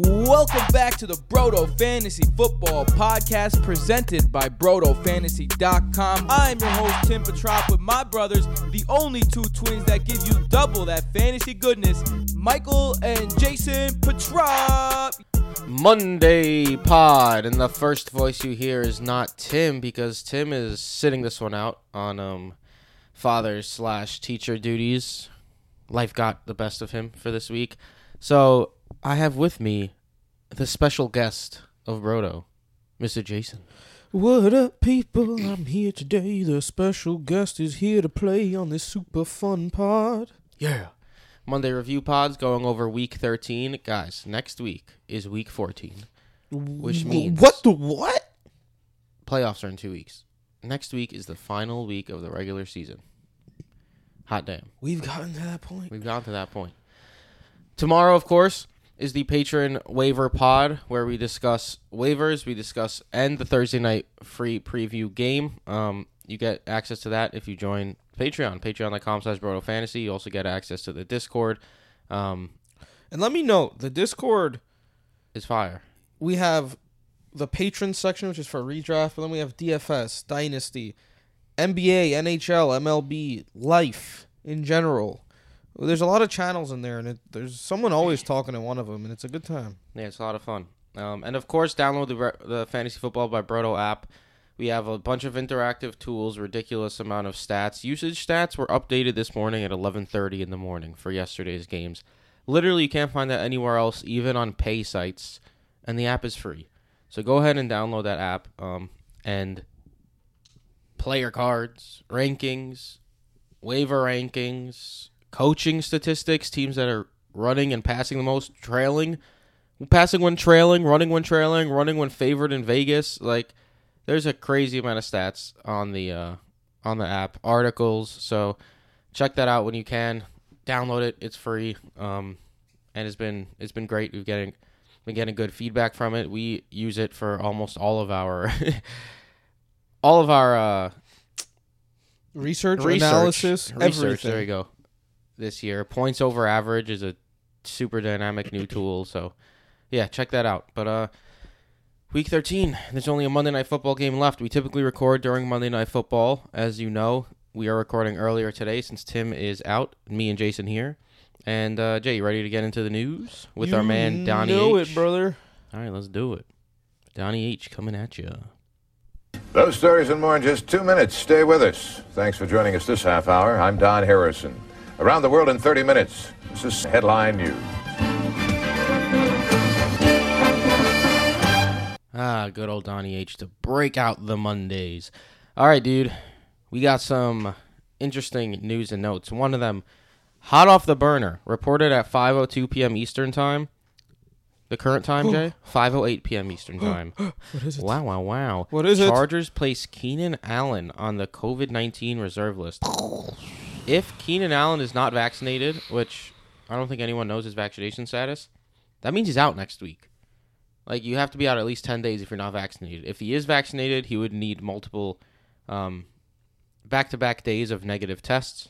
Welcome back to the Brodo Fantasy Football Podcast, presented by BrodoFantasy.com. I'm your host, Tim Petrop, with my brothers, the only two twins that give you double that fantasy goodness, Michael and Jason Petrop. Monday pod, and the first voice you hear is not Tim, because Tim is sitting this one out on father/teacher duties. Life got the best of him for this week. So I have with me the special guest of Brodo, Mr. Jason. What up, people? I'm here today. The special guest is here to play on this super fun pod. Yeah. Monday review pods going over week 13. Guys, next week is week 14, which means... What? Playoffs are in 2 weeks. Next week is the final week of the regular season. Hot damn. We've gotten to that point. Tomorrow, of course, is the Patreon waiver pod, where we discuss waivers, and the Thursday night free preview game. You get access to that if you join Patreon, patreon.com/BrodoFantasy. You also get access to the Discord. And let me note, the Discord is fire. We have the patron section, which is for redraft, but then we have DFS, Dynasty, NBA, NHL, MLB, life in general. There's a lot of channels in there, and there's someone always talking in one of them, and it's a good time. Yeah, it's a lot of fun. And, of course, download the Fantasy Football by Brodo app. We have a bunch of interactive tools, ridiculous amount of stats. Usage stats were updated this morning at 11:30 in the morning for yesterday's games. Literally, you can't find that anywhere else, even on pay sites, and the app is free. So go ahead and download that app, and player cards, rankings, waiver rankings, coaching statistics, teams that are running and passing the most, passing when trailing, running when favored in Vegas, like... There's a crazy amount of stats on the app, articles, so check that out when you can. Download it; it's free, and it's been great. We've been getting good feedback from it. We use it for almost all of our research, analysis, everything. There you go. This year, points over average is a super dynamic new tool. So yeah, check that out. But Week 13, there's only a Monday Night Football game left. We typically record during Monday Night Football. As you know, we are recording earlier today since Tim is out, me and Jason here. And, Jay, you ready to get into the news with our man Donnie H? You know it, brother. All right, let's do it. Donnie H coming at you. Those stories and more in just 2 minutes. Stay with us. Thanks for joining us this half hour. I'm Don Harrison. Around the world in 30 minutes. This is Headline News. Ah, good old Donnie H to break out the Mondays. All right, dude. We got some interesting news and notes. One of them, hot off the burner, reported at 5:02 p.m. Eastern time. The current time, Jay? 5:08 p.m. Eastern time. What is it? Wow. What is it? Chargers place Keenan Allen on the COVID-19 reserve list. If Keenan Allen is not vaccinated, which I don't think anyone knows his vaccination status, that means he's out next week. Like, you have to be out at least 10 days if you're not vaccinated. If he is vaccinated, he would need multiple back-to-back days of negative tests.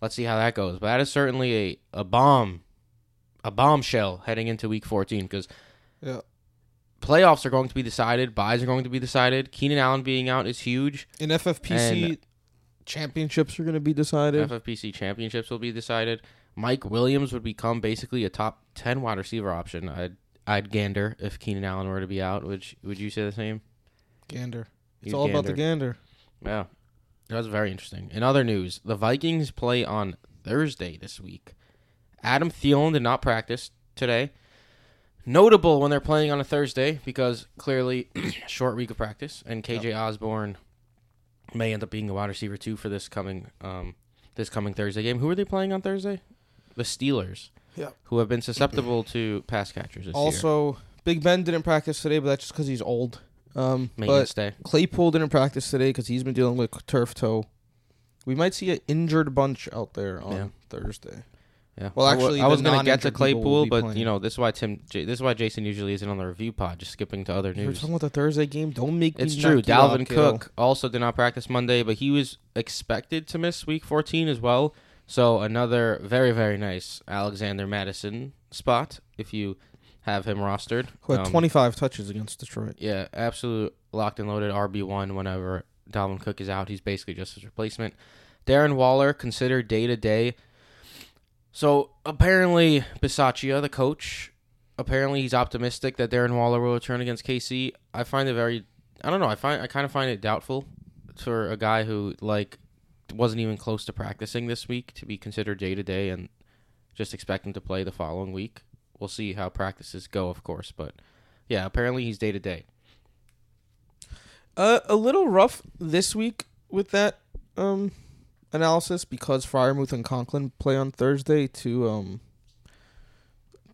Let's see how that goes. But that is certainly a bombshell heading into Week 14 because playoffs are going to be decided. Buys are going to be decided. Keenan Allen being out is huge. And FFPC championships are going to be decided. FFPC championships will be decided. Mike Williams would become basically a top 10 wide receiver option. I'd gander if Keenan Allen were to be out. Would you say the same? Gander. It's all about the gander. Yeah. That was very interesting. In other news, the Vikings play on Thursday this week. Adam Thielen did not practice today. Notable when they're playing on a Thursday because clearly short week of practice. And KJ Osborn may end up being a wide receiver too for this coming Thursday game. Who are they playing on Thursday? The Steelers. Yeah. Who have been susceptible to pass catchers this year. Also, Big Ben didn't practice today, but that's just because he's old. Claypool didn't practice today because he's been dealing with turf toe. We might see an injured bunch out there on Thursday. Yeah. Well, actually, I was going to get to Claypool, but playing. You know, this is why Jason usually isn't on the review pod, just skipping to other news. You're talking about the Thursday game. Don't make it's me true. Dalvin Cook also did not practice Monday, but he was expected to miss Week 14 as well. So another very, very nice Alexander Madison spot if you have him rostered. Who had 25 touches against Detroit. Yeah, absolute locked and loaded RB1 whenever Dalvin Cook is out. He's basically just his replacement. Darren Waller considered day-to-day. So apparently Bisaccia, the coach, apparently he's optimistic that Darren Waller will return against KC. I find it very... I don't know. I kind of find it doubtful for a guy who, like, wasn't even close to practicing this week to be considered day-to-day and just expect him to play the following week. We'll see how practices go, of course. But, yeah, apparently he's day-to-day. A little rough this week with that analysis because Freiermuth and Conklin play on Thursday to...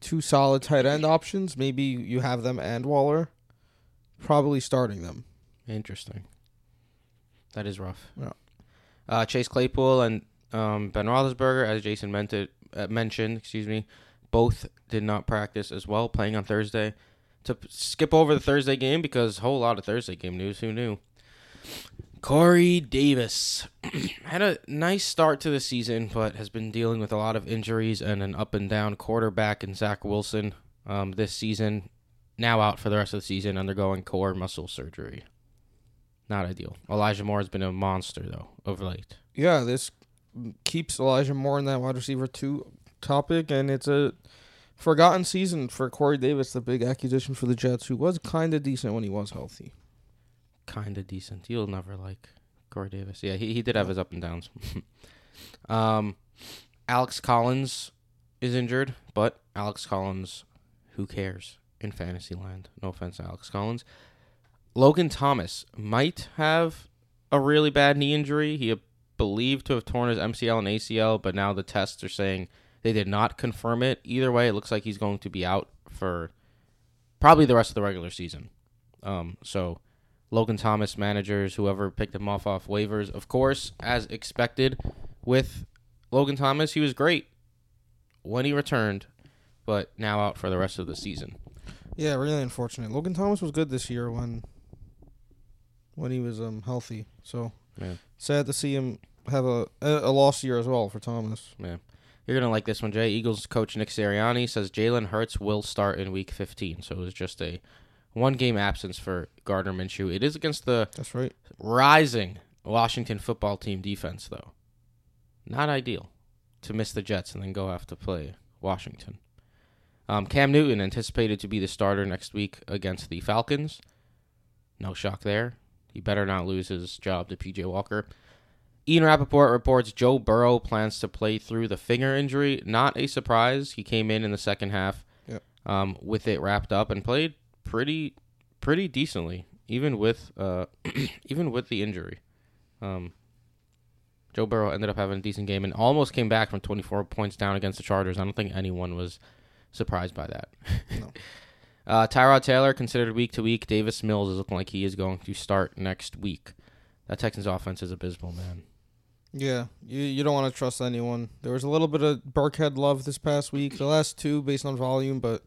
two solid tight end options. Maybe you have them and Waller. Probably starting them. Interesting. That is rough. Yeah. Chase Claypool and Ben Roethlisberger, as Jason mentioned, both did not practice as well, playing on Thursday. To skip over the Thursday game because a whole lot of Thursday game news. Who knew? Corey Davis had a nice start to the season, but has been dealing with a lot of injuries and an up-and-down quarterback in Zach Wilson this season. Now out for the rest of the season, undergoing core muscle surgery. Not ideal. Elijah Moore has been a monster, though, of late. Yeah, this keeps Elijah Moore in that wide receiver 2 topic, and it's a forgotten season for Corey Davis, the big acquisition for the Jets, who was kind of decent when he was healthy. Kind of decent. You'll never like Corey Davis. Yeah, he did have his up and downs. Alex Collins is injured, but Alex Collins, who cares in fantasy land? No offense to Alex Collins. Logan Thomas might have a really bad knee injury. He believed to have torn his MCL and ACL, but now the tests are saying they did not confirm it. Either way, it looks like he's going to be out for probably the rest of the regular season. So... Logan Thomas managers, whoever picked him off waivers. Of course, as expected with Logan Thomas, he was great when he returned, but now out for the rest of the season. Yeah, really unfortunate. Logan Thomas was good this year when he was healthy. So, yeah. Sad to see him have a lost year as well for Thomas. Yeah. You're going to like this one, Jay. Eagles coach Nick Sirianni says Jalen Hurts will start in week 15. So it was just a... one-game absence for Gardner Minshew. It is against the rising Washington football team defense, though. Not ideal to miss the Jets and then go have to play Washington. Cam Newton anticipated to be the starter next week against the Falcons. No shock there. He better not lose his job to P.J. Walker. Ian Rappaport reports Joe Burrow plans to play through the finger injury. Not a surprise. He came in the second half with it wrapped up and played pretty decently, even with the injury. Joe Burrow ended up having a decent game and almost came back from 24 points down against the Chargers. I don't think anyone was surprised by that. No. Tyrod Taylor considered week to week. Davis Mills is looking like he is going to start next week. That Texans offense is abysmal, man. Yeah, you don't want to trust anyone. There was a little bit of Burkhead love this past week. The last two based on volume, but...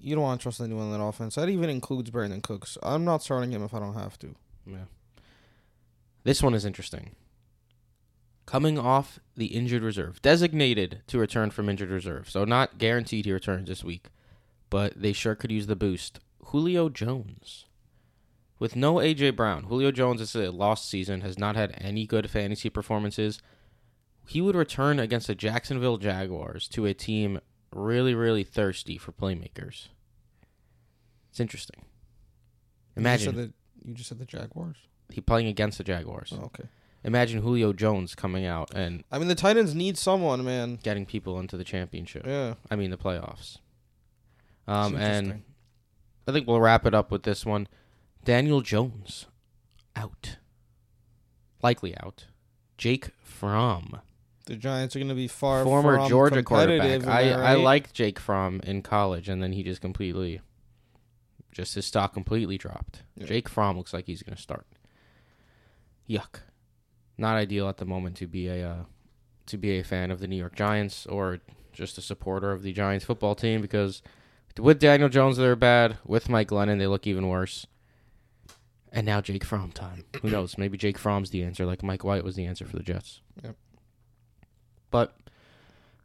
you don't want to trust anyone in that offense. That even includes Brandon Cooks. I'm not starting him if I don't have to. Yeah. This one is interesting. Coming off the injured reserve. Designated to return from injured reserve. So not guaranteed he returns this week. But they sure could use the boost. Julio Jones. With no A.J. Brown. Julio Jones is a lost season. Has not had any good fantasy performances. He would return against the Jacksonville Jaguars to a team... really, really thirsty for playmakers. It's interesting. Imagine you just said the Jaguars. He's playing against the Jaguars. Oh, okay. Imagine Julio Jones coming out and. I mean, the Titans need someone, man. Getting people into the championship. Yeah. I mean, the playoffs. And I think we'll wrap it up with this one. Daniel Jones, out. Likely out. Jake Fromm. The Giants are going to be far former Georgia quarterback. I liked Jake Fromm in college, and then he just his stock completely dropped. Yeah. Jake Fromm looks like he's going to start. Yuck, not ideal at the moment to be a fan of the New York Giants or just a supporter of the Giants football team because with Daniel Jones they're bad. With Mike Glennon they look even worse. And now Jake Fromm time. Who knows? Maybe Jake Fromm's the answer, like Mike White was the answer for the Jets. Yep. But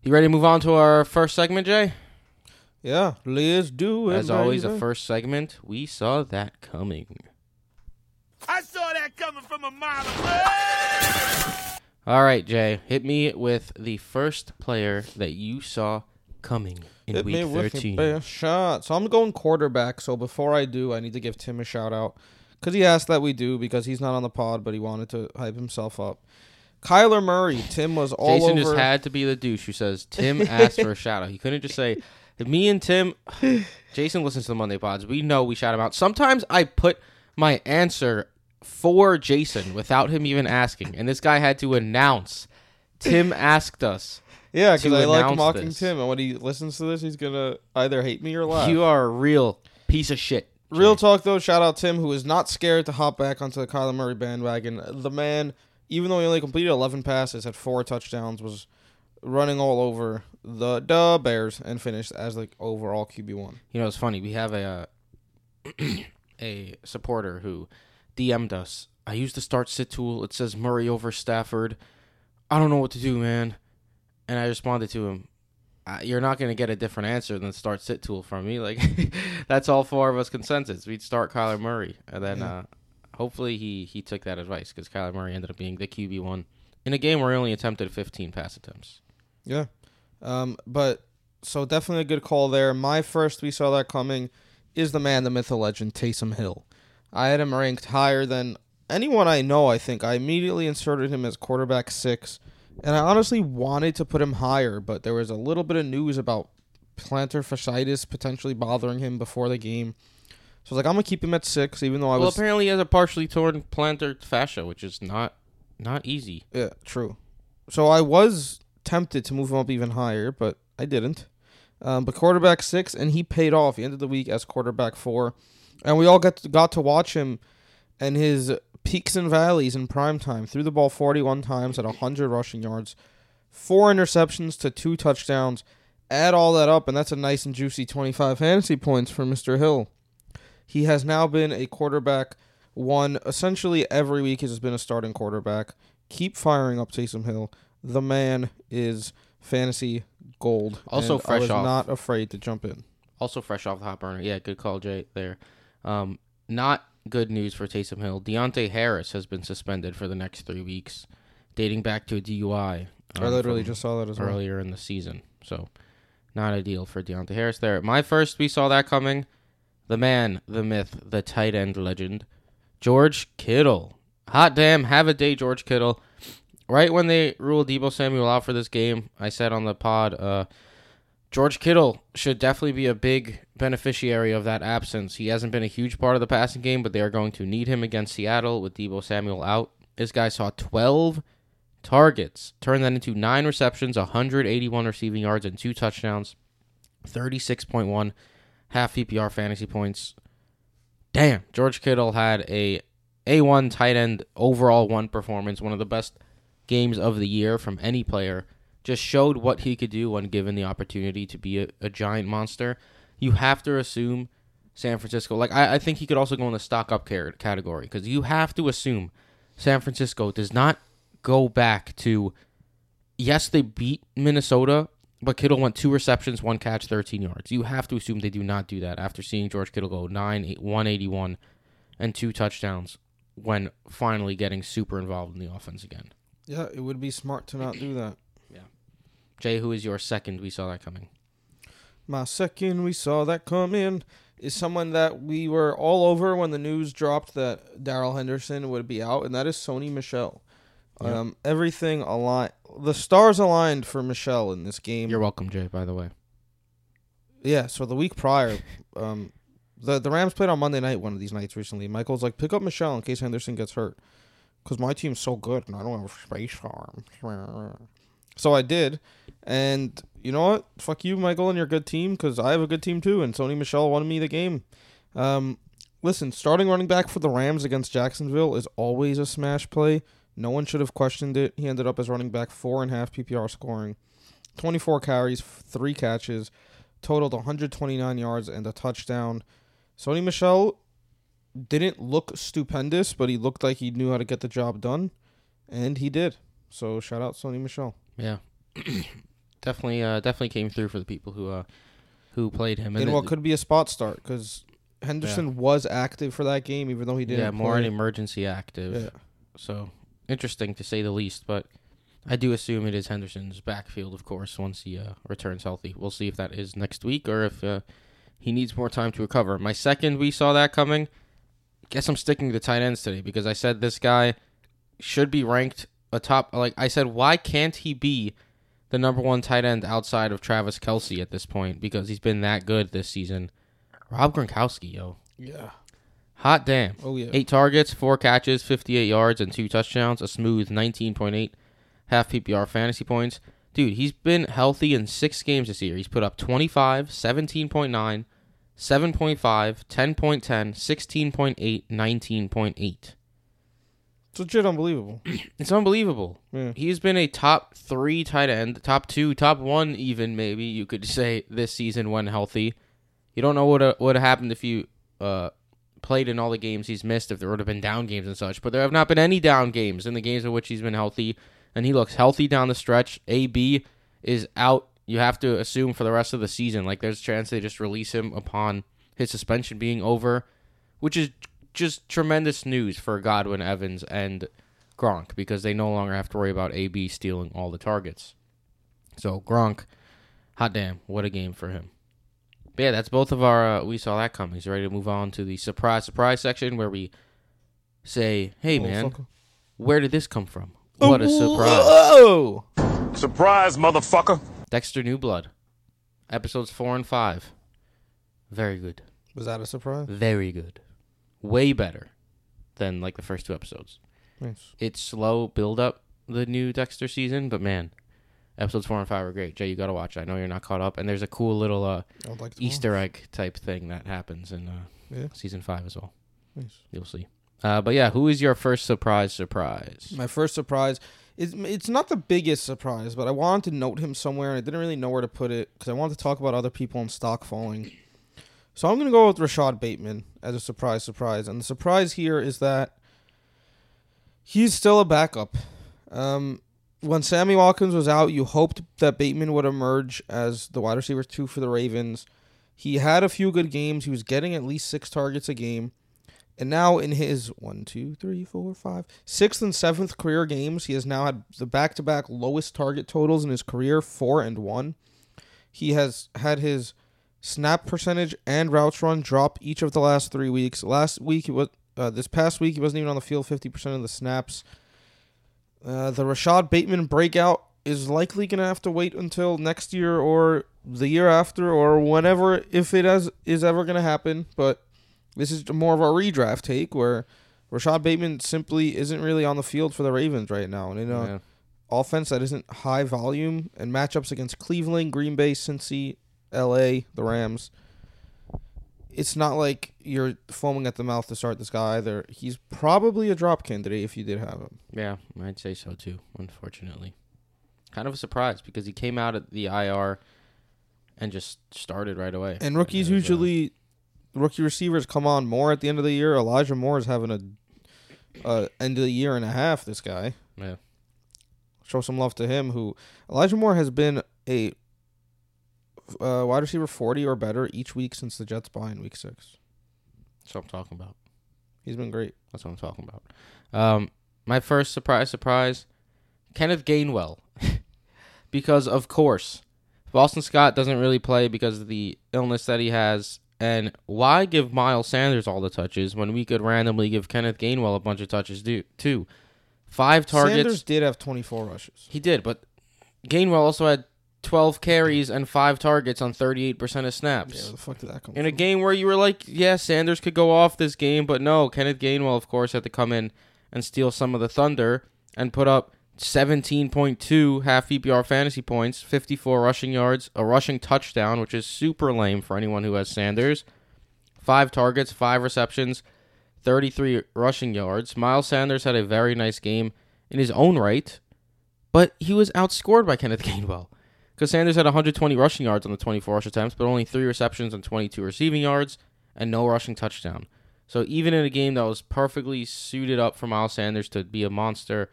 you ready to move on to our first segment, Jay? Yeah, let's do it. As always, the first segment, we saw that coming. I saw that coming from a mile away. All right, Jay, hit me with the first player that you saw coming in hit week me with 13. Your best shot. So I'm going quarterback. So before I do, I need to give Tim a shout out because he asked that we do because he's not on the pod, but he wanted to hype himself up. Kyler Murray. Tim was all Jason over. Jason just had to be the douche who says Tim asked for a shout out. He couldn't just say me and Tim. Jason listens to the Monday pods. We know we shout him out. Sometimes I put my answer for Jason without him even asking, and this guy had to announce. Tim asked us. Yeah, because I like mocking this. Tim, and when he listens to this, he's gonna either hate me or laugh. You are a real piece of shit. Jay. Real talk though. Shout out Tim, who is not scared to hop back onto the Kyler Murray bandwagon. The man. Even though he only completed 11 passes, had 4 touchdowns, was running all over the Bears and finished as like overall QB1. You know, it's funny. We have a supporter who DM'd us. I use the start-sit tool. It says Murray over Stafford. I don't know what to do, man. And I responded to him, you're not going to get a different answer than start-sit tool from me. Like, that's all 4 of us consensus. We'd start Kyler Murray. And then... Yeah. Hopefully he took that advice because Kyler Murray ended up being the QB1 in a game where he only attempted 15 pass attempts. Yeah. But so definitely a good call there. My first we saw that coming is the man, the myth, the legend, Taysom Hill. I had him ranked higher than anyone I know, I think. I immediately inserted him as quarterback 6, and I honestly wanted to put him higher, but there was a little bit of news about plantar fasciitis potentially bothering him before the game. So I was like, I'm going to keep him at 6, even though I was... Well, apparently he has a partially torn plantar fascia, which is not easy. Yeah, true. So I was tempted to move him up even higher, but I didn't. But quarterback 6, and he paid off. He ended the week as quarterback 4. And we all got to watch him and his peaks and valleys in primetime. Threw the ball 41 times at 100 rushing yards, 4 interceptions to 2 touchdowns. Add all that up, and that's a nice and juicy 25 fantasy points for Mr. Hill. He has now been a quarterback 1. Essentially, every week he's been a starting quarterback. Keep firing up Taysom Hill. The man is fantasy gold. Also fresh off. I was not afraid to jump in. Also fresh off the hot burner. Yeah, good call, Jay, there. Not good news for Taysom Hill. Deontay Harris has been suspended for the next 3 weeks, dating back to a DUI. I literally just saw that as well. Earlier in the season. So, not ideal for Deontay Harris there. My first, we saw that coming. The man, the myth, the tight end legend, George Kittle. Hot damn, have a day, George Kittle. Right when they ruled Deebo Samuel out for this game, I said on the pod, George Kittle should definitely be a big beneficiary of that absence. He hasn't been a huge part of the passing game, but they are going to need him against Seattle with Deebo Samuel out. This guy saw 12 targets, turned that into 9 receptions, 181 receiving yards, and 2 touchdowns, 36.1. Half PPR fantasy points. Damn, George Kittle had a A1 tight end overall 1 performance, one of the best games of the year from any player. Just showed what he could do when given the opportunity to be a giant monster. You have to assume San Francisco. Like I think he could also go in the stock up category because you have to assume San Francisco does not go back to. Yes, they beat Minnesota. But Kittle went 2 receptions, 1 catch, 13 yards. You have to assume they do not do that after seeing George Kittle go 181, and 2 touchdowns when finally getting super involved in the offense again. Yeah, it would be smart to not do that. Yeah. Jay, who is your second we saw that coming? My second we saw that coming is someone that we were all over when the news dropped that Darrell Henderson would be out, and that is Sony Michel. Yep. Everything aligned. The stars aligned for Michel in this game. You're welcome, Jay, by the way. Yeah, so the week prior, the Rams played on Monday night one of these nights recently. Michael's like, pick up Michel in case Henderson gets hurt. Because my team's so good and I don't have space for him. So I did. And you know what? Fuck you, Michael, and your good team. Because I have a good team too. And Sony Michel won me the game. Listen, starting running back for the Rams against Jacksonville is always a smash play. No one should have questioned it. He ended up as running back 4.5 PPR scoring, 24 carries, 3 catches, totaled 129 yards and a touchdown. Sony Michel didn't look stupendous, but he looked like he knew how to get the job done, and he did. So shout out Sony Michel. Yeah, definitely came through for the people who who played him. In what could be a spot start, because Henderson was active for that game, even though he didn't play. More an emergency active. Yeah. So, interesting to say the least, but I do assume it is Henderson's backfield, of course, once he returns healthy. We'll see if that is next week or if he needs more time to recover. My second, we saw that coming. Guess I'm sticking to tight ends today because I said this guy should be ranked atop. Like I said, why can't he be the number one tight end outside of Travis Kelce at this point? Because he's been that good this season. Rob Gronkowski, yo. Yeah. Hot damn. Oh, yeah. 8 targets, 4 catches, 58 yards, and 2 touchdowns. A smooth 19.8 half PPR fantasy points. Dude, he's been healthy in 6 games this year. He's put up 25, 17.9, 7.5, 10.10, 16.8, 19.8. It's legit unbelievable. It's unbelievable. Yeah. He's been a top 3 tight end, top 2, top 1 even maybe, you could say, this season when healthy. You don't know what would have happened if you played in all the games he's missed, if there would have been down games and such. But there have not been any down games in the games in which he's been healthy, and he looks healthy down the stretch. AB is out, you have to assume, for the rest of the season. Like, there's a chance they just release him upon his suspension being over, which is just tremendous news for Godwin, Evans, and Gronk, because they no longer have to worry about AB stealing all the targets. So, Gronk, hot damn, what a game for him. But yeah, that's both of our we saw that coming. So ready to move on to the surprise section where we say, hey, man, where did this come from? What a surprise. Oh! Surprise, motherfucker. Dexter New Blood, episodes 4 and 5. Very good. Was that a surprise? Very good. Way better than like the first 2 episodes. Nice. It's slow build up the new Dexter season, but man, episodes 4 and 5 are great. Jay, you got to watch it. I know you're not caught up. And there's a cool little Easter egg type thing that happens in season 5 as well. Nice. You'll see. But yeah, who is your first surprise? My first surprise, it's not the biggest surprise, but I wanted to note him somewhere, and I didn't really know where to put it because I wanted to talk about other people in stock falling. So I'm going to go with Rashad Bateman as a surprise. And the surprise here is that he's still a backup. When Sammy Watkins was out, you hoped that Bateman would emerge as the wide receiver 2 for the Ravens. He had a few good games. He was getting at least 6 targets a game. And now in his 6th and 7th career games, he has now had the back-to-back lowest target totals in his career, 4 and 1. He has had his snap percentage and routes run drop each of the last 3 weeks. This past week, he wasn't even on the field 50% of the snaps. The Rashad Bateman breakout is likely going to have to wait until next year or the year after or whenever, if it is ever going to happen, but this is more of a redraft take where Rashad Bateman simply isn't really on the field for the Ravens right now. And in an offense that isn't high volume and matchups against Cleveland, Green Bay, Cincy, LA, the Rams, it's not like you're foaming at the mouth to start this guy either. He's probably a drop candidate if you did have him. Yeah, I'd say so too, unfortunately. Kind of a surprise because he came out at the IR and just started right away. And rookies usually... Rookie receivers come on more at the end of the year. Elijah Moore is having a end of the year and a half, this guy. Yeah. Show some love to him. Elijah Moore has been a wide receiver 40 or better each week since the Jets bye in week 6. That's what I'm talking about. He's been great. That's what I'm talking about. My first surprise, Kenneth Gainwell. Because, of course, Boston Scott doesn't really play because of the illness that he has. And why give Miles Sanders all the touches when we could randomly give Kenneth Gainwell a bunch of touches too? 5 targets. Sanders did have 24 rushes. He did, but Gainwell also had 12 carries and 5 targets on 38% of snaps. Yeah, where the fuck did that come from? In a game where you were like, yeah, Sanders could go off this game, but no, Kenneth Gainwell, of course, had to come in and steal some of the thunder and put up 17.2 half PPR fantasy points, 54 rushing yards, a rushing touchdown, which is super lame for anyone who has Sanders. 5 targets, 5 receptions, 33 rushing yards. Miles Sanders had a very nice game in his own right, but he was outscored by Kenneth Gainwell because Sanders had 120 rushing yards on the 24 rush attempts, but only 3 receptions and 22 receiving yards and no rushing touchdown. So even in a game that was perfectly suited up for Miles Sanders to be a monster,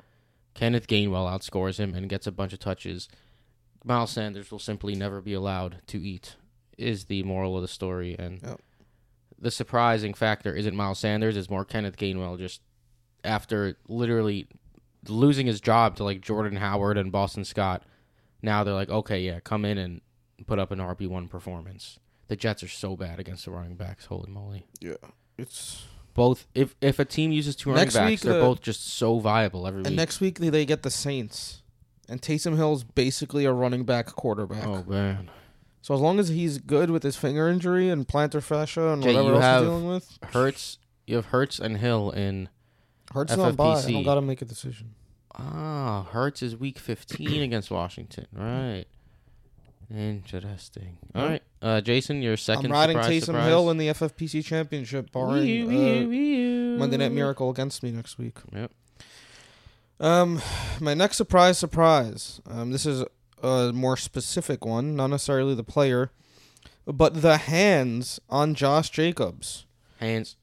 Kenneth Gainwell outscores him and gets a bunch of touches. Miles Sanders will simply never be allowed to eat is the moral of the story. And the surprising factor isn't Miles Sanders, it's more Kenneth Gainwell, just after literally losing his job to like Jordan Howard and Boston Scott. Now they're like, okay, yeah, come in and put up an RB1 performance. The Jets are so bad against the running backs. Holy moly. Yeah. It's both. If a team uses two running backs, they're both just so viable every week. And next week they get the Saints. And Taysom Hill's basically a running back quarterback. Oh, man. So as long as he's good with his finger injury and plantar fascia and whatever else he's dealing with. You have Hurts and Hill in Hurts FFPC. Not by. I don't got to make a decision. Ah, Hurts is week 15 against Washington. Right. Interesting. All right. Jason, your second surprise. I'm riding Taysom Hill in the FFPC Championship, barring Monday Night Miracle against me next week. Yep. My next surprise. This is a more specific one, not necessarily the player, but the hands on Josh Jacobs. Hands.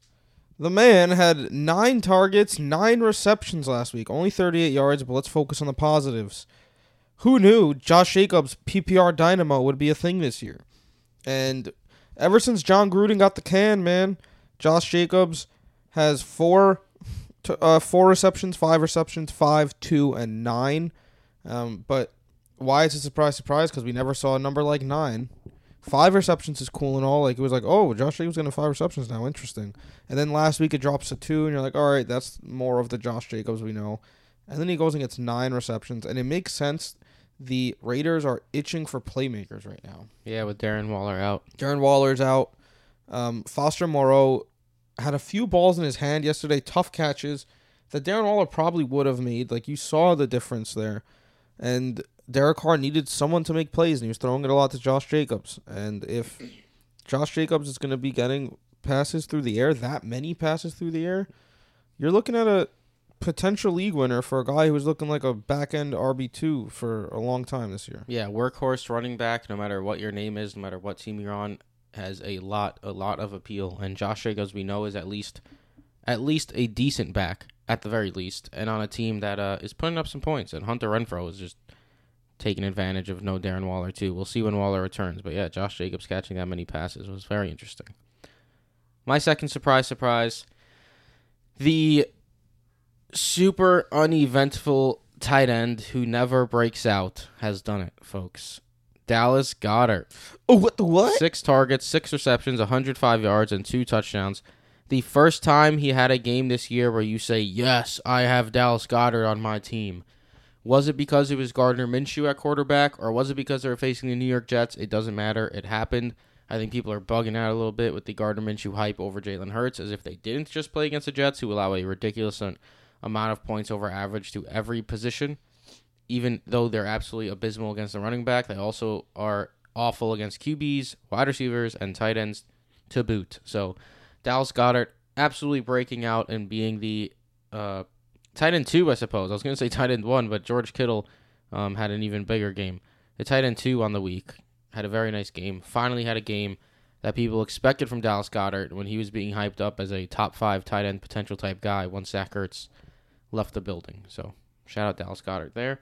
The man had 9 targets, 9 receptions last week, only 38 yards, but let's focus on the positives. Who knew Josh Jacobs' PPR dynamo would be a thing this year? And ever since John Gruden got the can, man, Josh Jacobs has 4 receptions, 5 receptions, 5, 2, and 9. But why is it surprise? Because we never saw a number like 9. 5 receptions is cool and all. Like, it was like, oh, Josh Jacobs going to 5 receptions now. Interesting. And then last week it drops to 2, and you're like, all right, that's more of the Josh Jacobs we know. And then he goes and gets 9 receptions, and it makes sense. The Raiders are itching for playmakers right now. Yeah, with Darren Waller out. Darren Waller's out. Foster Moreau had a few balls in his hand yesterday, tough catches that Darren Waller probably would have made. Like, you saw the difference there. And Derek Carr needed someone to make plays, and he was throwing it a lot to Josh Jacobs. And if Josh Jacobs is going to be getting passes through the air, that many passes through the air, you're looking at a potential league winner for a guy who was looking like a back-end RB2 for a long time this year. Yeah, workhorse running back, no matter what your name is, no matter what team you're on, has a lot of appeal. And Josh Jacobs, we know, is at least a decent back, at the very least, and on a team that is putting up some points. And Hunter Renfrow is just taking advantage of no Darren Waller, too. We'll see when Waller returns. But, yeah, Josh Jacobs catching that many passes was very interesting. My second surprise, the super uneventful tight end who never breaks out has done it, folks. Dallas Goedert. Oh, what the what? 6 targets, 6 receptions, 105 yards, and 2 touchdowns. The first time he had a game this year where you say, yes, I have Dallas Goedert on my team. Was it because it was Gardner Minshew at quarterback, or was it because they were facing the New York Jets? It doesn't matter. It happened. I think people are bugging out a little bit with the Gardner Minshew hype over Jalen Hurts, as if they didn't just play against the Jets, who allow a ridiculous amount of points over average to every position. Even though they're absolutely abysmal against the running back, they also are awful against QBs, wide receivers, and tight ends to boot. So Dallas Goedert absolutely breaking out and being the tight end 2, I suppose. I was going to say tight end 1, but George Kittle had an even bigger game. The tight end 2 on the week had a very nice game. Finally had a game that people expected from Dallas Goedert when he was being hyped up as a top 5 tight end potential type guy once Zach Ertz left the building. So shout out Dallas Goedert there.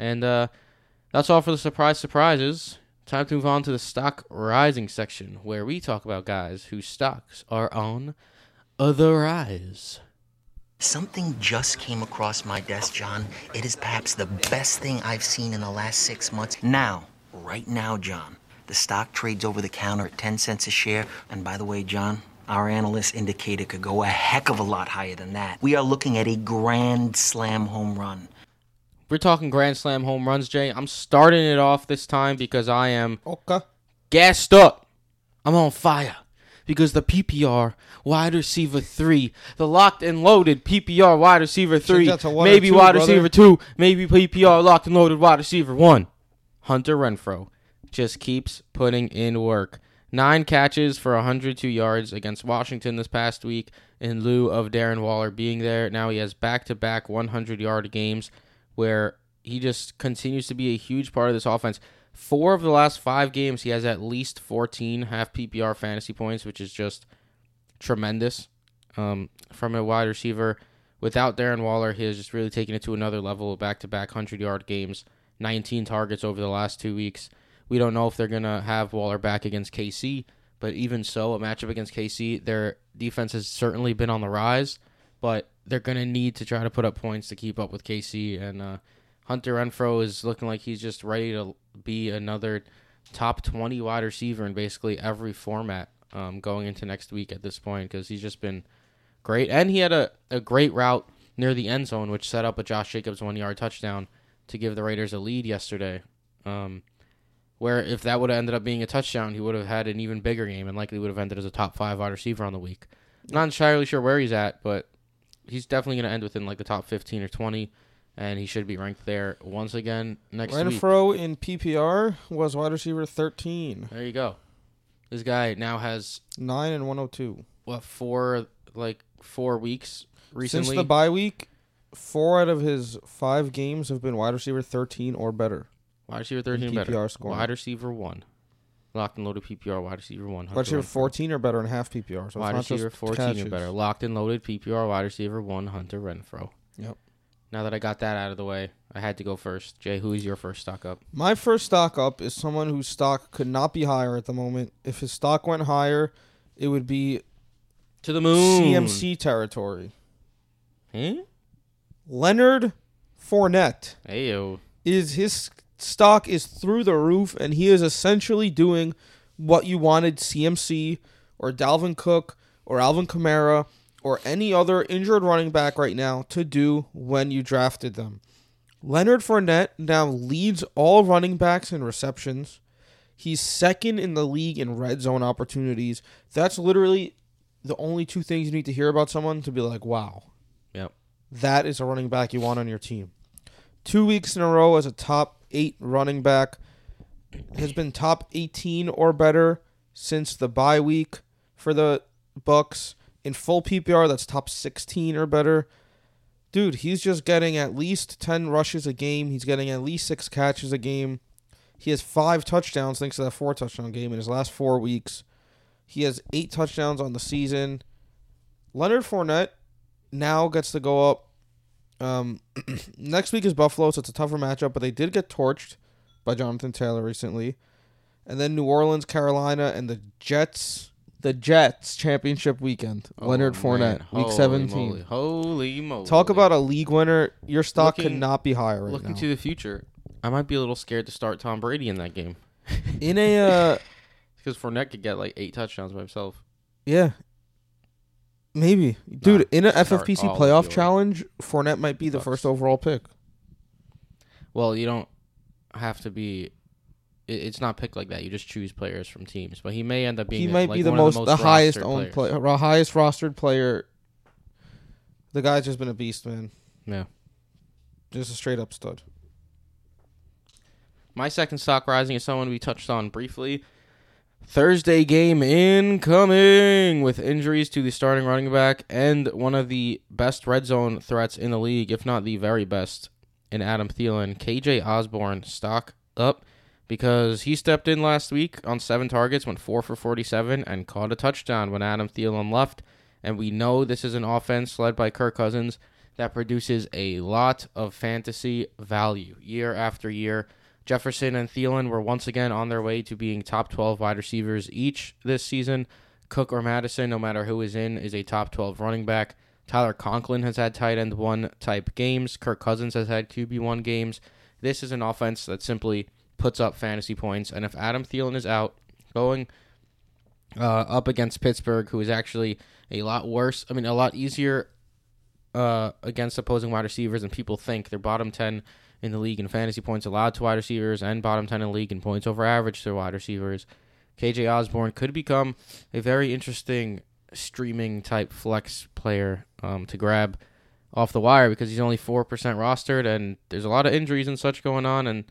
And that's all for the surprises. Time to move on to the stock rising section, where we talk about guys whose stocks are on the rise. Something just came across my desk, John. It is perhaps the best thing I've seen in the last 6 months. Right now, John, the stock trades over the counter at 10 cents a share. And by the way, John, our analyst indicator could go a heck of a lot higher than that. We are looking at a grand slam home run. We're talking grand slam home runs, Jay. I'm starting it off this time because I am gassed up. I'm on fire because the PPR wide receiver 3, the locked and loaded PPR wide receiver 3, maybe wide receiver 2, maybe PPR locked and loaded wide receiver 1, Hunter Renfrow just keeps putting in work. 9 catches for 102 yards against Washington this past week in lieu of Darren Waller being there. Now he has back-to-back 100-yard games where he just continues to be a huge part of this offense. 4 of the last 5 games, he has at least 14 half PPR fantasy points, which is just tremendous from a wide receiver. Without Darren Waller, he has just really taken it to another level, back-to-back 100-yard games, 19 targets over the last 2 weeks. We don't know if they're going to have Waller back against KC, but even so, a matchup against KC, their defense has certainly been on the rise, but they're going to need to try to put up points to keep up with KC, and Hunter Renfrow is looking like he's just ready to be another top 20 wide receiver in basically every format going into next week at this point, because he's just been great, and he had a great route near the end zone, which set up a Josh Jacobs 1-yard touchdown to give the Raiders a lead yesterday, where if that would have ended up being a touchdown, he would have had an even bigger game and likely would have ended as a top 5 wide receiver on the week. Not entirely sure where he's at, but he's definitely going to end within like the top 15 or 20, and he should be ranked there once again next week. Renfrow in PPR was wide receiver 13. There you go. This guy now has 9 and 102. What, four weeks recently? Since the bye week, 4 out of his 5 games have been wide receiver 13 or better. Wide receiver 13 PPR better. Scoring. Wide receiver 1. Locked and loaded PPR, wide receiver 1. Wide receiver 14 or better in half PPR. So wide receiver 14 catches. Or better. Locked and loaded PPR, wide receiver 1, Hunter Renfrow. Yep. Now that I got that out of the way, I had to go first. Jay, who is your first stock up? My first stock up is someone whose stock could not be higher at the moment. If his stock went higher, it would be to the moon. CMC territory. Hmm? Leonard Fournette. Ayo. His stock is through the roof, and he is essentially doing what you wanted CMC or Dalvin Cook or Alvin Kamara or any other injured running back right now to do when you drafted them. Leonard Fournette now leads all running backs in receptions. He's second in the league in red zone opportunities. That's literally the only two things you need to hear about someone to be like, wow. Yep. That is a running back you want on your team. 2 weeks in a row as a top 8 running back, has been top 18 or better since the bye week for the Bucks. In full PPR, that's top 16 or better. Dude, he's just getting at least 10 rushes a game. He's getting at least 6 catches a game. He has 5 touchdowns thanks to that 4-touchdown game in his last 4 weeks. He has 8 touchdowns on the season. Leonard Fournette now gets to go up. Next week is Buffalo, so it's a tougher matchup, but they did get torched by Jonathan Taylor recently. And then New Orleans, Carolina, and the Jets. The Jets championship weekend. Oh, Leonard Fournette, week 17. Holy moly. Talk about a league winner. Your stock could not be higher right now. Looking to the future, I might be a little scared to start Tom Brady in that game. In a... because Fournette could get like 8 touchdowns by himself. Yeah. Maybe. Dude, in an FFPC playoff challenge, Fournette might be the first overall pick. Well, you don't have to be... It's not picked like that. You just choose players from teams. But he may end up being the highest rostered player. The guy's just been a beast, man. Yeah. Just a straight-up stud. My second stock rising is someone we touched on briefly. Thursday game incoming with injuries to the starting running back and one of the best red zone threats in the league, if not the very best, in Adam Thielen. KJ Osborn stock up because he stepped in last week on 7 targets, went 4 for 47, and caught a touchdown when Adam Thielen left. And we know this is an offense led by Kirk Cousins that produces a lot of fantasy value year after year. Jefferson and Thielen were once again on their way to being top 12 wide receivers each this season. Cook or Madison, no matter who is in, is a top 12 running back. Tyler Conklin has had tight end 1 type games. Kirk Cousins has had QB1 games. This is an offense that simply puts up fantasy points. And if Adam Thielen is out, going up against Pittsburgh, who is actually a lot easier against opposing wide receivers than people think. They're bottom 10 in the league in fantasy points allowed to wide receivers and bottom 10 in the league in points over average to wide receivers. KJ Osborn could become a very interesting streaming type flex player to grab off the wire because he's only 4% rostered and there's a lot of injuries and such going on. And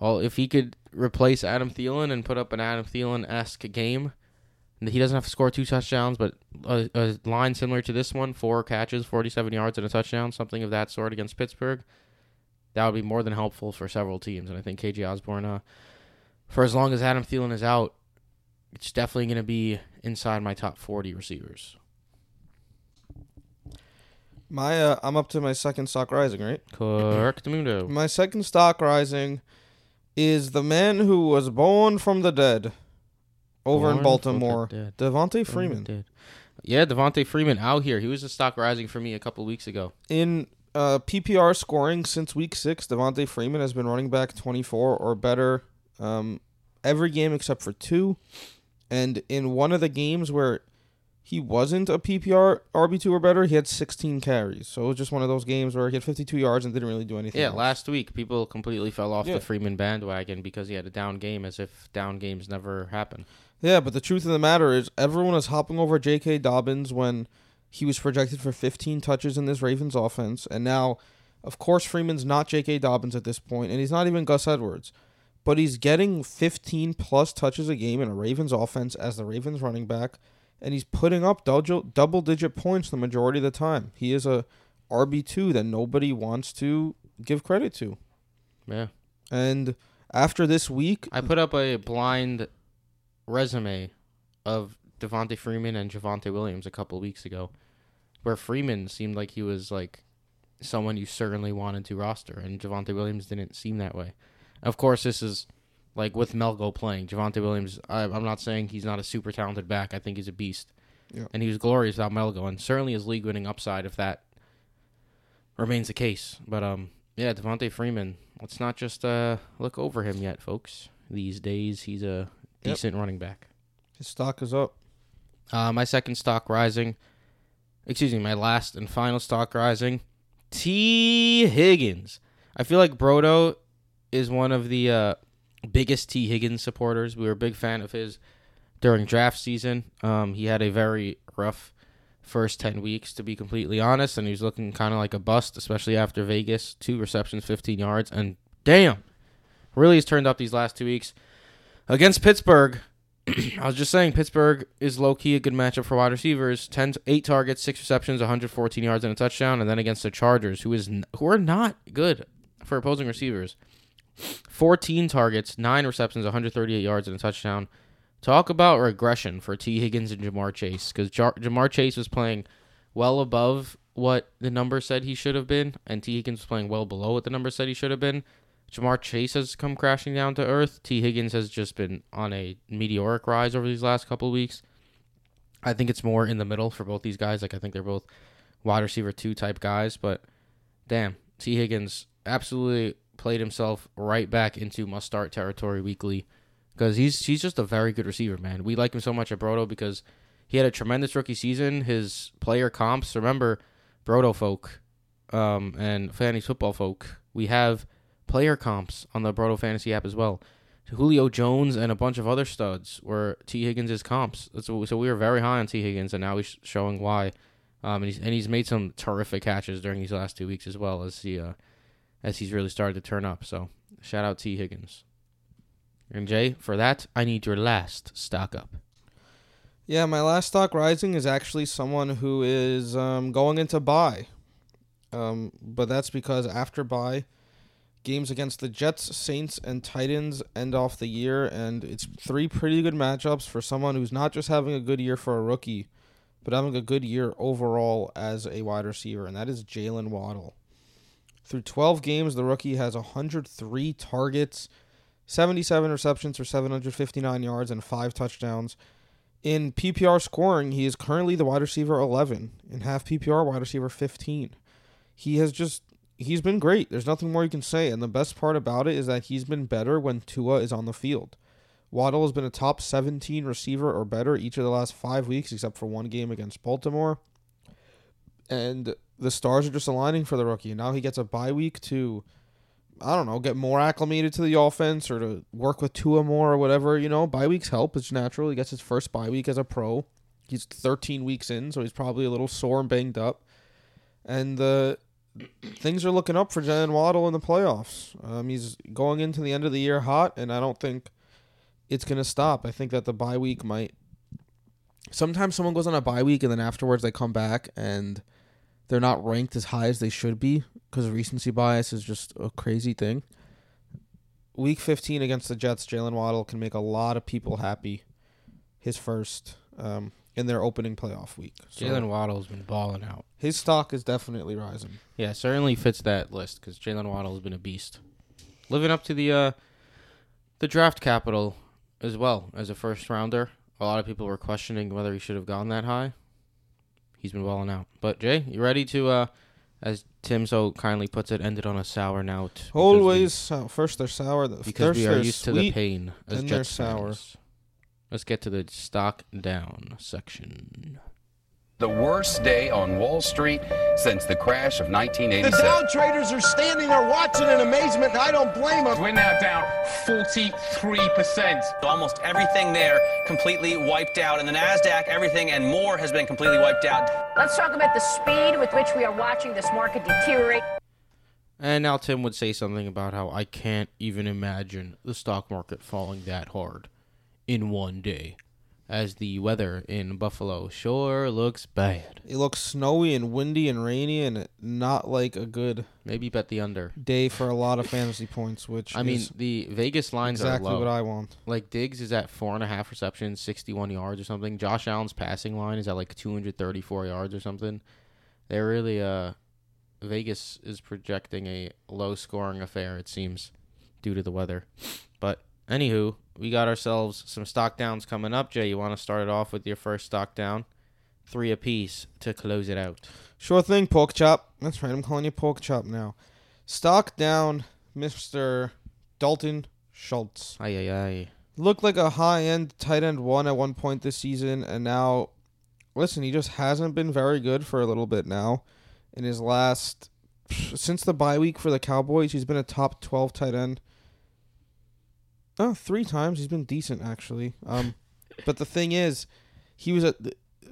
if he could replace Adam Thielen and put up an Adam Thielen-esque game, he doesn't have to score 2 touchdowns, but a line similar to this one, 4 catches, 47 yards and a touchdown, something of that sort against Pittsburgh. That would be more than helpful for several teams. And I think KJ Osborn, for as long as Adam Thielen is out, it's definitely going to be inside my top 40 receivers. I'm up to my second stock rising, right? Correct. My second stock rising is the man who was born from the dead over in Baltimore, Devontae Freeman. Yeah, Devontae Freeman out here. He was a stock rising for me a couple of weeks ago. In PPR scoring since week 6, Devontae Freeman has been running back 24 or better every game except for 2. And in one of the games where he wasn't a PPR RB2 or better, he had 16 carries. So it was just one of those games where he had 52 yards and didn't really do anything. Yeah, else. Last week, people completely fell off the Freeman bandwagon because he had a down game, as if down games never happen. Yeah, but the truth of the matter is everyone is hopping over J.K. Dobbins when he was projected for 15 touches in this Ravens offense. And now, of course, Freeman's not J.K. Dobbins at this point, and he's not even Gus Edwards. But he's getting 15-plus touches a game in a Ravens offense as the Ravens running back, and he's putting up double-digit points the majority of the time. He is a RB2 that nobody wants to give credit to. Yeah. And after this week, I put up a blind resume of Devontae Freeman and Javonte Williams a couple of weeks ago, where Freeman seemed like he was like someone you certainly wanted to roster, and Javonte Williams didn't seem that way. Of course, this is like with Melgo playing. Javonte Williams, I'm not saying he's not a super talented back. I think he's a beast. Yeah. And he was glorious without Melgo, and certainly his league-winning upside if that remains the case. But, yeah, Devontae Freeman, let's not just look over him yet, folks. These days, he's a decent running back. His stock is up. My second stock rising. Excuse me, my last and final stock rising. T. Higgins. I feel like Brodo is one of the biggest T. Higgins supporters. We were a big fan of his during draft season. He had a very rough first 10 weeks, to be completely honest, and he was looking kind of like a bust, especially after Vegas. 2 receptions, 15 yards, and damn, really has turned up these last 2 weeks. Against Pittsburgh, I was just saying Pittsburgh is low-key a good matchup for wide receivers. 8 targets, 6 receptions, 114 yards, and a touchdown, and then against the Chargers, who are not good for opposing receivers. 14 targets, 9 receptions, 138 yards, and a touchdown. Talk about regression for T. Higgins and Jamar Chase, because Jamar Chase was playing well above what the number said he should have been, and T. Higgins was playing well below what the number said he should have been. Jamar Chase has come crashing down to earth. T. Higgins has just been on a meteoric rise over these last couple of weeks. I think it's more in the middle for both these guys. Like, I think they're both wide receiver 2 type guys, but damn, T. Higgins absolutely played himself right back into must-start territory weekly, because he's just a very good receiver, man. We like him so much at Brodo because he had a tremendous rookie season. His player comps, remember, Brodo folk and Fantasy Football folk, we have player comps on the Brodo Fantasy app as well. Julio Jones and a bunch of other studs were T. Higgins' comps. So we were very high on T. Higgins, and now he's showing why. And he's made some terrific catches during these last 2 weeks as well, as he's really started to turn up. So shout out T. Higgins. And Jay, for that, I need your last stock up. Yeah, my last stock rising is actually someone who is going into bye. But that's because after bye, games against the Jets, Saints, and Titans end off the year, and it's 3 pretty good matchups for someone who's not just having a good year for a rookie, but having a good year overall as a wide receiver, and that is Jalen Waddle. Through 12 games, the rookie has 103 targets, 77 receptions for 759 yards, and 5 touchdowns. In PPR scoring, he is currently the wide receiver 11. In half PPR, wide receiver 15. He's been great. There's nothing more you can say. And the best part about it is that he's been better when Tua is on the field. Waddle has been a top 17 receiver or better each of the last 5 weeks, except for one game against Baltimore. And the stars are just aligning for the rookie. Now he gets a bye week to, I don't know, get more acclimated to the offense or to work with Tua more or whatever. You know, bye weeks help. It's natural. He gets his first bye week as a pro. He's 13 weeks in, so he's probably a little sore and banged up. And things are looking up for Jalen Waddle in the playoffs. He's going into the end of the year hot, and I don't think it's going to stop. I think that the bye week might... Sometimes someone goes on a bye week, and then afterwards they come back, and they're not ranked as high as they should be, because recency bias is just a crazy thing. Week 15 against the Jets, Jalen Waddle can make a lot of people happy. His first in their opening playoff week. So Jalen Waddle's been balling out. His stock is definitely rising. Yeah, certainly fits that list, because Jalen Waddle has been a beast. Living up to the the draft capital as well as a first rounder. A lot of people were questioning whether he should have gone that high. He's been welling out. But, Jay, you ready to, as Tim so kindly puts it, end it on a sour note? Always sour. First they're sour. Because we are used to the pain as Jets sour. Let's get to the stock down section. The worst day on Wall Street since the crash of 1987. The Dow traders are standing there watching in amazement, and I don't blame them. We're now down 43%. Almost everything there completely wiped out. In the NASDAQ, everything and more has been completely wiped out. Let's talk about the speed with which we are watching this market deteriorate. And now Tim would say something about how I can't even imagine the stock market falling that hard in one day. As the weather in Buffalo sure looks bad. It looks snowy and windy and rainy and not like a good... Maybe bet the under. ...day for a lot of fantasy points, which I mean, the Vegas lines are low. Exactly what I want. Like, Diggs is at 4.5 receptions, 61 yards or something. Josh Allen's passing line is at, like, 234 yards or something. They're really... Vegas is projecting a low-scoring affair, it seems, due to the weather. But, anywho... We got ourselves some stock downs coming up. Jay, you want to start it off with your first stock down? 3 apiece to close it out. Sure thing, Pork Chop. That's right, I'm calling you Pork Chop now. Stock down, Mr. Dalton Schultz. Aye, aye, aye. Looked like a high-end tight end one at one point this season, and now, listen, he just hasn't been very good for a little bit now. In his last, since the bye week for the Cowboys, he's been a top 12 tight end. Oh, 3 times. He's been decent, actually. But the thing is, he was...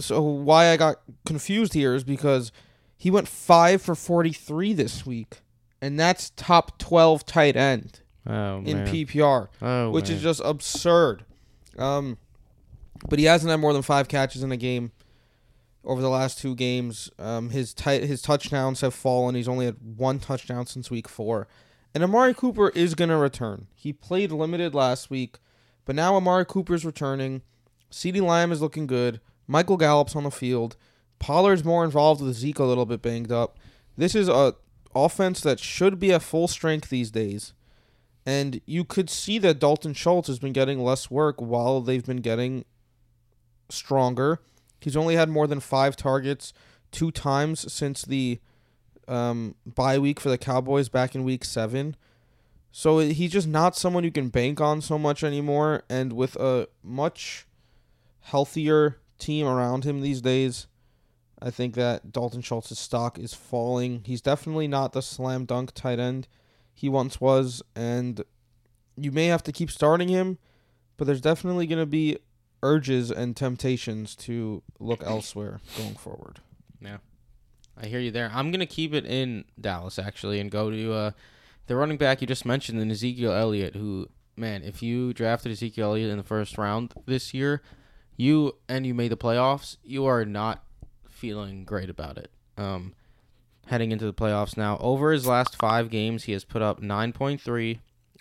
So why I got confused here is because he went 5 for 43 this week. And that's top 12 tight end in PPR, which is just absurd. But he hasn't had more than 5 catches in a game over the last 2 games. His touchdowns have fallen. He's only had 1 touchdown since week 4. And Amari Cooper is going to return. He played limited last week, but now Amari Cooper's returning. CeeDee Lamb is looking good. Michael Gallup's on the field. Pollard's more involved with Zeke, a little bit banged up. This is an offense that should be at full strength these days. And you could see that Dalton Schultz has been getting less work while they've been getting stronger. He's only had more than 5 targets 2 times since the... bye week for the Cowboys back in week 7. So he's just not someone you can bank on so much anymore. And with a much healthier team around him these days, I think that Dalton Schultz's stock is falling. He's definitely not the slam dunk tight end he once was. And you may have to keep starting him, but there's definitely going to be urges and temptations to look elsewhere going forward. Yeah. I hear you there. I'm going to keep it in Dallas, actually, and go to the running back you just mentioned, and Ezekiel Elliott, who, man, if you drafted Ezekiel Elliott in the first round this year, you made the playoffs, you are not feeling great about it. Heading into the playoffs now, over his last 5 games, he has put up 9.3,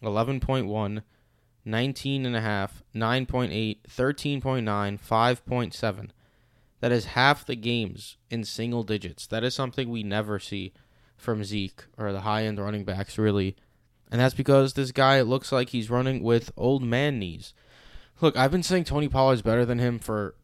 11.1, 19.5, 9.8, 13.9, 5.7. That is half the games in single digits. That is something we never see from Zeke or the high-end running backs, really. And that's because this guy looks like he's running with old man knees. Look, I've been saying Tony Pollard's better than him for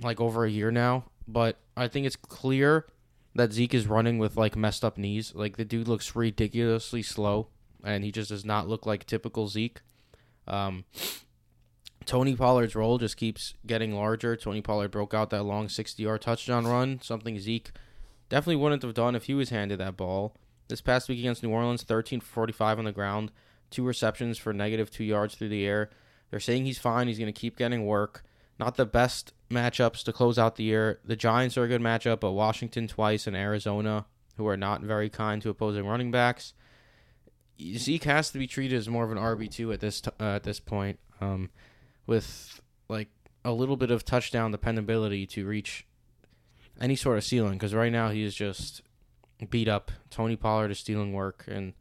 like over a year now, but I think it's clear that Zeke is running with like messed up knees. Like, the dude looks ridiculously slow, and he just does not look like typical Zeke. Tony Pollard's role just keeps getting larger. Tony Pollard broke out that long 60-yard touchdown run, something Zeke definitely wouldn't have done if he was handed that ball. This past week against New Orleans, 13 for 45 on the ground, 2 receptions for negative 2 yards through the air. They're saying he's fine. He's going to keep getting work. Not the best matchups to close out the year. The Giants are a good matchup, but Washington twice and Arizona, who are not very kind to opposing running backs. Zeke has to be treated as more of an RB2 at this point. With like a little bit of touchdown dependability to reach any sort of ceiling, because right now he is just beat up. Tony Pollard is stealing work, and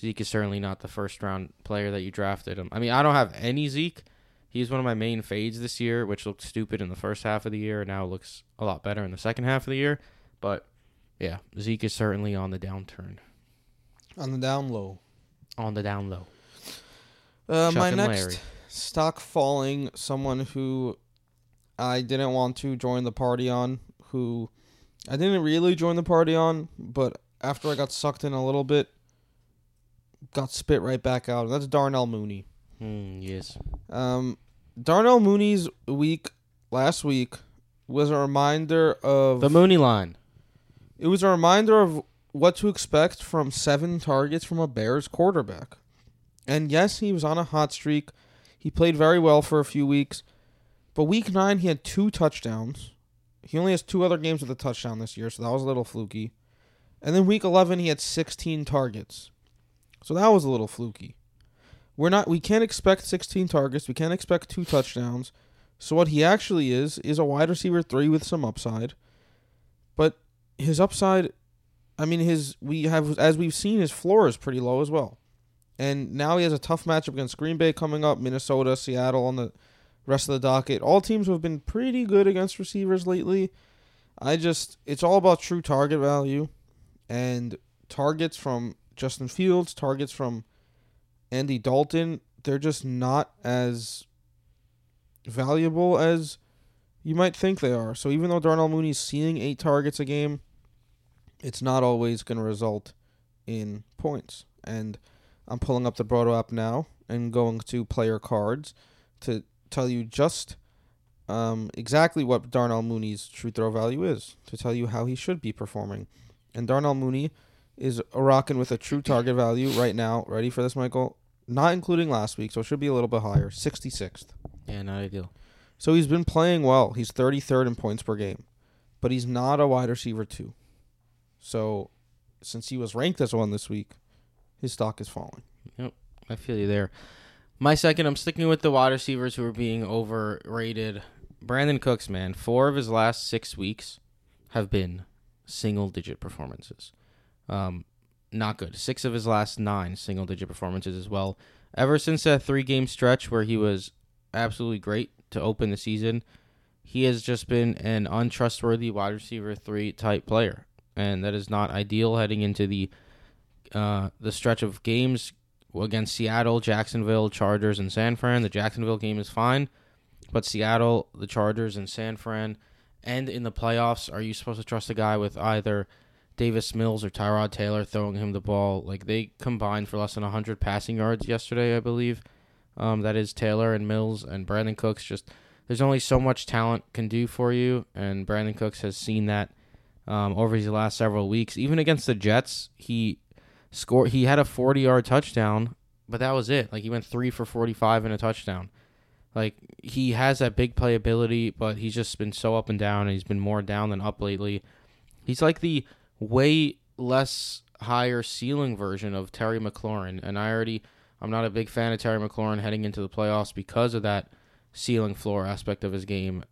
Zeke is certainly not the first-round player that you drafted him. I mean, I don't have any Zeke. He's one of my main fades this year, which looked stupid in the first half of the year, and now looks a lot better in the second half of the year. But, yeah, Zeke is certainly on the downturn. On the down low. My next stock falling, someone who I didn't want to join the party on, who I didn't really join the party on, but after I got sucked in a little bit, got spit right back out. That's Darnell Mooney. Yes. Darnell Mooney's week last week was a reminder of... the Mooney line. It was a reminder of what to expect from 7 targets from a Bears quarterback. And yes, he was on a hot streak. He played very well for a few weeks. But week 9, he had 2 touchdowns. He only has 2 other games with a touchdown this year, so that was a little fluky. And then week 11, he had 16 targets. So that was a little fluky. We can't expect 16 targets. We can't expect 2 touchdowns. So what he actually is a wide receiver 3 with some upside. But his upside, I mean, as we've seen, his floor is pretty low as well. And now he has a tough matchup against Green Bay coming up, Minnesota, Seattle on the rest of the docket. All teams who have been pretty good against receivers lately. It's all about true target value and targets from Justin Fields, targets from Andy Dalton. They're just not as valuable as you might think they are. So even though Darnell Mooney's seeing 8 targets a game, it's not always going to result in points. And I'm pulling up the Broto app now and going to player cards to tell you just exactly what Darnell Mooney's true throw value is, to tell you how he should be performing. And Darnell Mooney is rocking with a true target value right now. Ready for this, Michael? Not including last week, so it should be a little bit higher. 66th. Yeah, not ideal. So he's been playing well. He's 33rd in points per game. But he's not a wide receiver 2. So since he was ranked as 1 this week, his stock is falling. Yep, I feel you there. My second, I'm sticking with the wide receivers who are being overrated. Brandon Cooks, man. 4 of his last 6 weeks have been single-digit performances. Not good. 6 of his last 9 single-digit performances as well. Ever since that 3-game stretch where he was absolutely great to open the season, he has just been an untrustworthy wide receiver 3 type player. And that is not ideal heading into the stretch of games against Seattle, Jacksonville, Chargers, and San Fran. The Jacksonville game is fine, but Seattle, the Chargers, and San Fran, and in the playoffs, are you supposed to trust a guy with either Davis Mills or Tyrod Taylor throwing him the ball? Like, they combined for less than 100 passing yards yesterday, I believe. That is Taylor and Mills and Brandon Cooks. Just, there's only so much talent can do for you, and Brandon Cooks has seen that over his last several weeks. Even against the Jets, he had a 40-yard touchdown, but that was it. Like, he went 3 for 45 and a touchdown. Like, he has that big playability, but he's just been so up and down, and he's been more down than up lately. He's like the way less higher ceiling version of Terry McLaurin, and I'm not a big fan of Terry McLaurin heading into the playoffs because of that ceiling floor aspect of his game.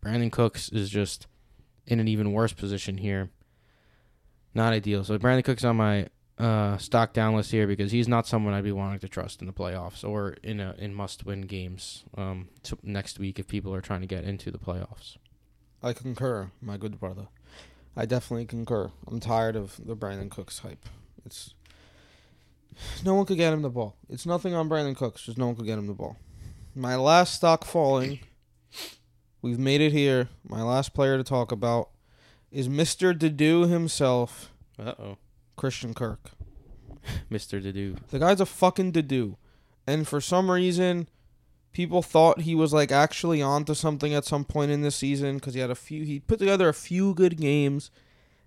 Brandon Cooks is just in an even worse position here. Not ideal. So Brandon Cooks on my stock down list here because he's not someone I'd be wanting to trust in the playoffs or in must-win games next week if people are trying to get into the playoffs. I concur, my good brother. I definitely concur. I'm tired of the Brandon Cooks hype. No one could get him the ball. It's nothing on Brandon Cooks, just no one could get him the ball. My last stock falling, we've made it here. My last player to talk about is Mr. Didoo himself. Uh-oh. Christian Kirk. Mr. Didoo. The guy's a fucking Didoo. And for some reason, people thought he was like actually onto something at some point in this season because he put together a few good games.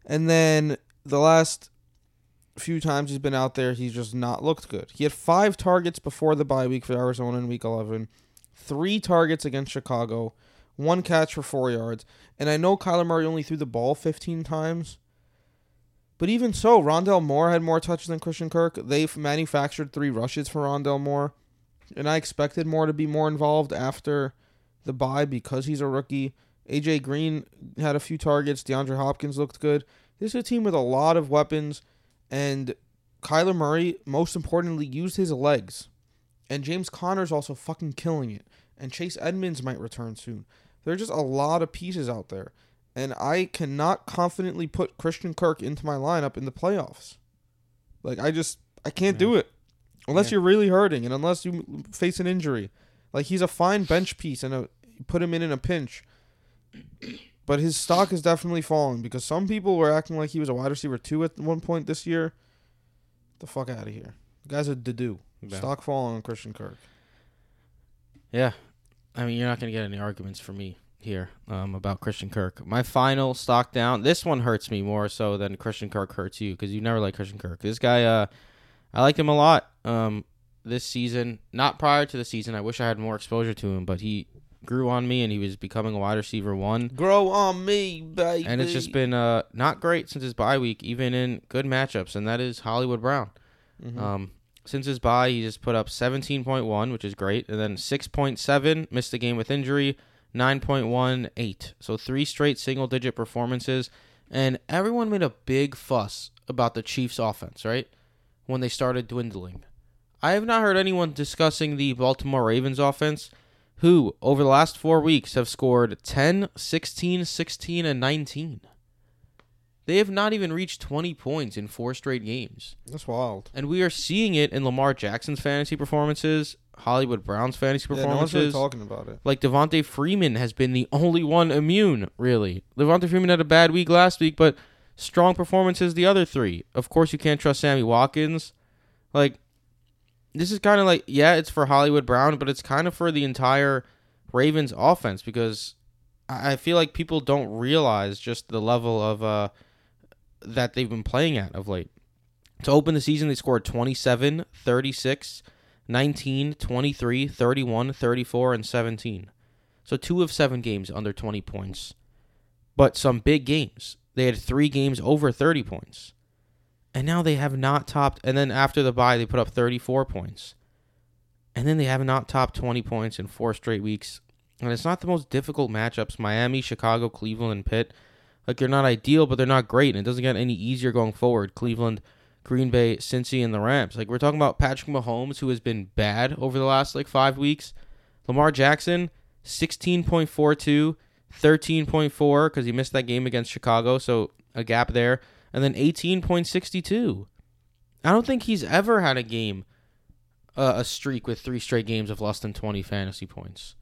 And then the last few times he's been out there, he's just not looked good. He had 5 targets before the bye week for Arizona in week 11, 3 targets against Chicago, 1 catch for 4 yards. And I know Kyler Murray only threw the ball 15 times. But even so, Rondell Moore had more touches than Christian Kirk. They've manufactured 3 rushes for Rondell Moore. And I expected Moore to be more involved after the bye because he's a rookie. A.J. Green had a few targets. DeAndre Hopkins looked good. This is a team with a lot of weapons. And Kyler Murray, most importantly, used his legs. And James Conner's also fucking killing it. And Chase Edmonds might return soon. There are just a lot of pieces out there. And I cannot confidently put Christian Kirk into my lineup in the playoffs. Like, I can't do it. Unless you're really hurting and unless you face an injury. Like, he's a fine bench piece, and put him in a pinch. But his stock is definitely falling because some people were acting like he was a wide receiver 2 at one point this year. Get the fuck out of here. The guy's a doo-doo. Yeah. Stock falling on Christian Kirk. Yeah. I mean, you're not going to get any arguments from me here about Christian Kirk. My final stock down. This one hurts me more so than Christian Kirk hurts you because you never like Christian Kirk. This guy, I liked him a lot this season. Not prior to the season. I wish I had more exposure to him, but he grew on me and he was becoming a wide receiver 1. Grow on me, baby. And it's just been not great since his bye week, even in good matchups, and that is Hollywood Brown. Mm-hmm. Since his bye, he just put up 17.1, which is great, and then 6.7, missed the game with injury, 9.18. So 3 straight single-digit performances, and everyone made a big fuss about the Chiefs' offense, right, when they started dwindling. I have not heard anyone discussing the Baltimore Ravens' offense, who, over the last 4 weeks, have scored 10, 16, 16, and 19. They have not even reached 20 points in 4 straight games. That's wild. And we are seeing it in Lamar Jackson's fantasy performances, Hollywood Brown's fantasy performances. Yeah, no one's really talking about it. Like, Devontae Freeman has been the only one immune, really. Devontae Freeman had a bad week last week, but strong performances the other 3. Of course, you can't trust Sammy Watkins. Like, this is kind of like, yeah, it's for Hollywood Brown, but it's kind of for the entire Ravens offense because I feel like people don't realize just the level of that they've been playing at of late. To open the season, they scored 27, 36, 19, 23, 31, 34, and 17. So 2 of 7 games under 20 points. But some big games. They had 3 games over 30 points. And now they have not topped. And then after the bye, they put up 34 points. And then they have not topped 20 points in 4 straight weeks. And it's not the most difficult matchups. Miami, Chicago, Cleveland, and Pitt. Like, they're not ideal, but they're not great, and it doesn't get any easier going forward. Cleveland, Green Bay, Cincy, and the Rams. Like, we're talking about Patrick Mahomes, who has been bad over the last, 5 weeks. Lamar Jackson, 16.42, 13.4, because he missed that game against Chicago, so a gap there. And then 18.62. I don't think he's ever had a game, a streak with 3 straight games of less than 20 fantasy points.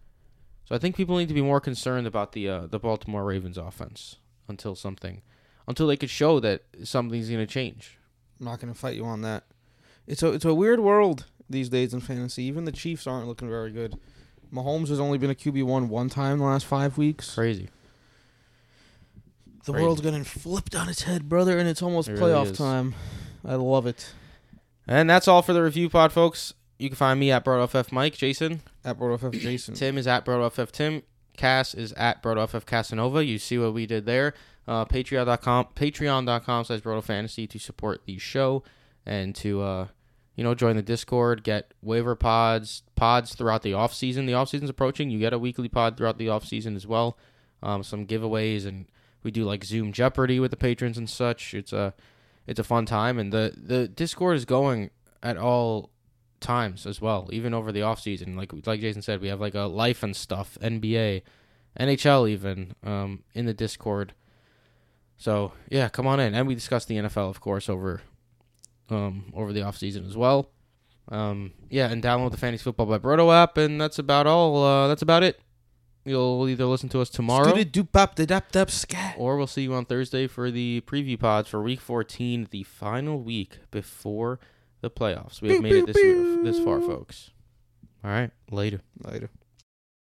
So I think people need to be more concerned about the Baltimore Ravens offense. Until they could show that something's going to change. I'm not going to fight you on that. It's a weird world these days in fantasy. Even the Chiefs aren't looking very good. Mahomes has only been a QB1 one time in the last 5 weeks. Crazy. The world's getting flipped on its head, brother, and it's almost playoff time. I love it. And that's all for the review pod, folks. You can find me at BrotoFFMike. Jason? At BrotoFFJason. Tim is at BrotoFFTim. Cass is at BrotoFFCasanova. You see what we did there. Patreon.com/BrotoFantasy to support the show and to, join the Discord, get waiver pods throughout the offseason. The offseason's approaching. You get a weekly pod throughout the offseason as well. Some giveaways, and we do Zoom Jeopardy with the patrons and such. It's a fun time, and the Discord is going at all times as well, even over the offseason. Like Jason said, we have a life and stuff, NBA, NHL even, in the Discord. So, yeah, come on in. And we discussed the NFL, of course, over the offseason as well. And download the Fantasy Football by Broto app, and that's about all. That's about it. You'll either listen to us tomorrow, or we'll see you on Thursday for the preview pods for Week 14, the final week before the playoffs. We have made it this far, folks. All right. Later.